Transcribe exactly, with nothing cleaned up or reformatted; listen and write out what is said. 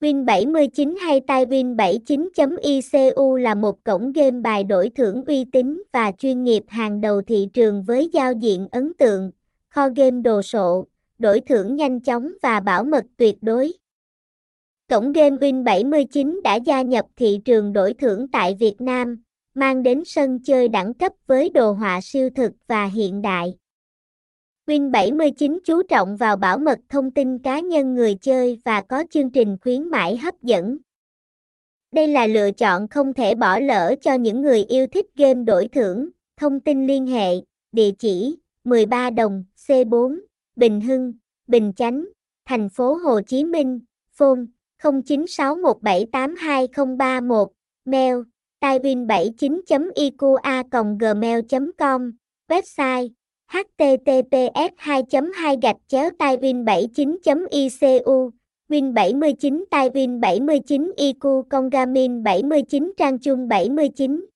Win bảy mươi chín hay Tailwind bảy mươi chín chấm i c u là một cổng game bài đổi thưởng uy tín và chuyên nghiệp hàng đầu thị trường với giao diện ấn tượng, kho game đồ sộ, đổi thưởng nhanh chóng và bảo mật tuyệt đối. Cổng game Win bảy mươi chín đã gia nhập thị trường đổi thưởng tại Việt Nam, mang đến sân chơi đẳng cấp với đồ họa siêu thực và hiện đại. Win bảy mươi chín chú trọng vào bảo mật thông tin cá nhân người chơi và có chương trình khuyến mãi hấp dẫn. Đây là lựa chọn không thể bỏ lỡ cho những người yêu thích game đổi thưởng. Thông tin liên hệ, địa chỉ mười ba Đồng, C bốn, Bình Hưng, Bình Chánh, thành phố Hồ Chí Minh, phone không chín sáu một bảy tám hai không ba một, mail tailwind bảy mươi chín chấm i q a còng gmail chấm com, website h t t p s hai chấm hai gạch chéo tailwind bảy mươi chín chấm i c u, win bảy mươi chín tailwind bảy mươi chín i q con gamin bảy mươi chín trang chung bảy mươi chín.